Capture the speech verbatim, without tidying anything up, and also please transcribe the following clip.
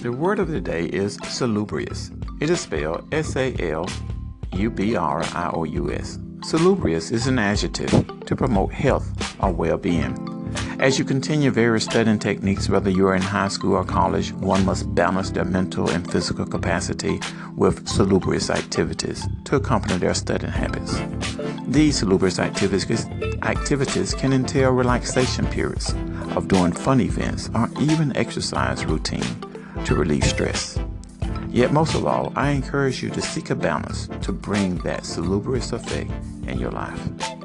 The word of the day is salubrious. It is spelled S A L U B R I O U S. Salubrious is an adjective to promote health or well-being. As you continue various studying techniques, whether you are in high school or college, one must balance their mental and physical capacity with salubrious activities to accompany their studying habits. These salubrious activities, activities can entail relaxation periods of doing fun events or even exercise routine to relieve stress. Yet most of all, I encourage you to seek a balance to bring that salubrious effect in your life.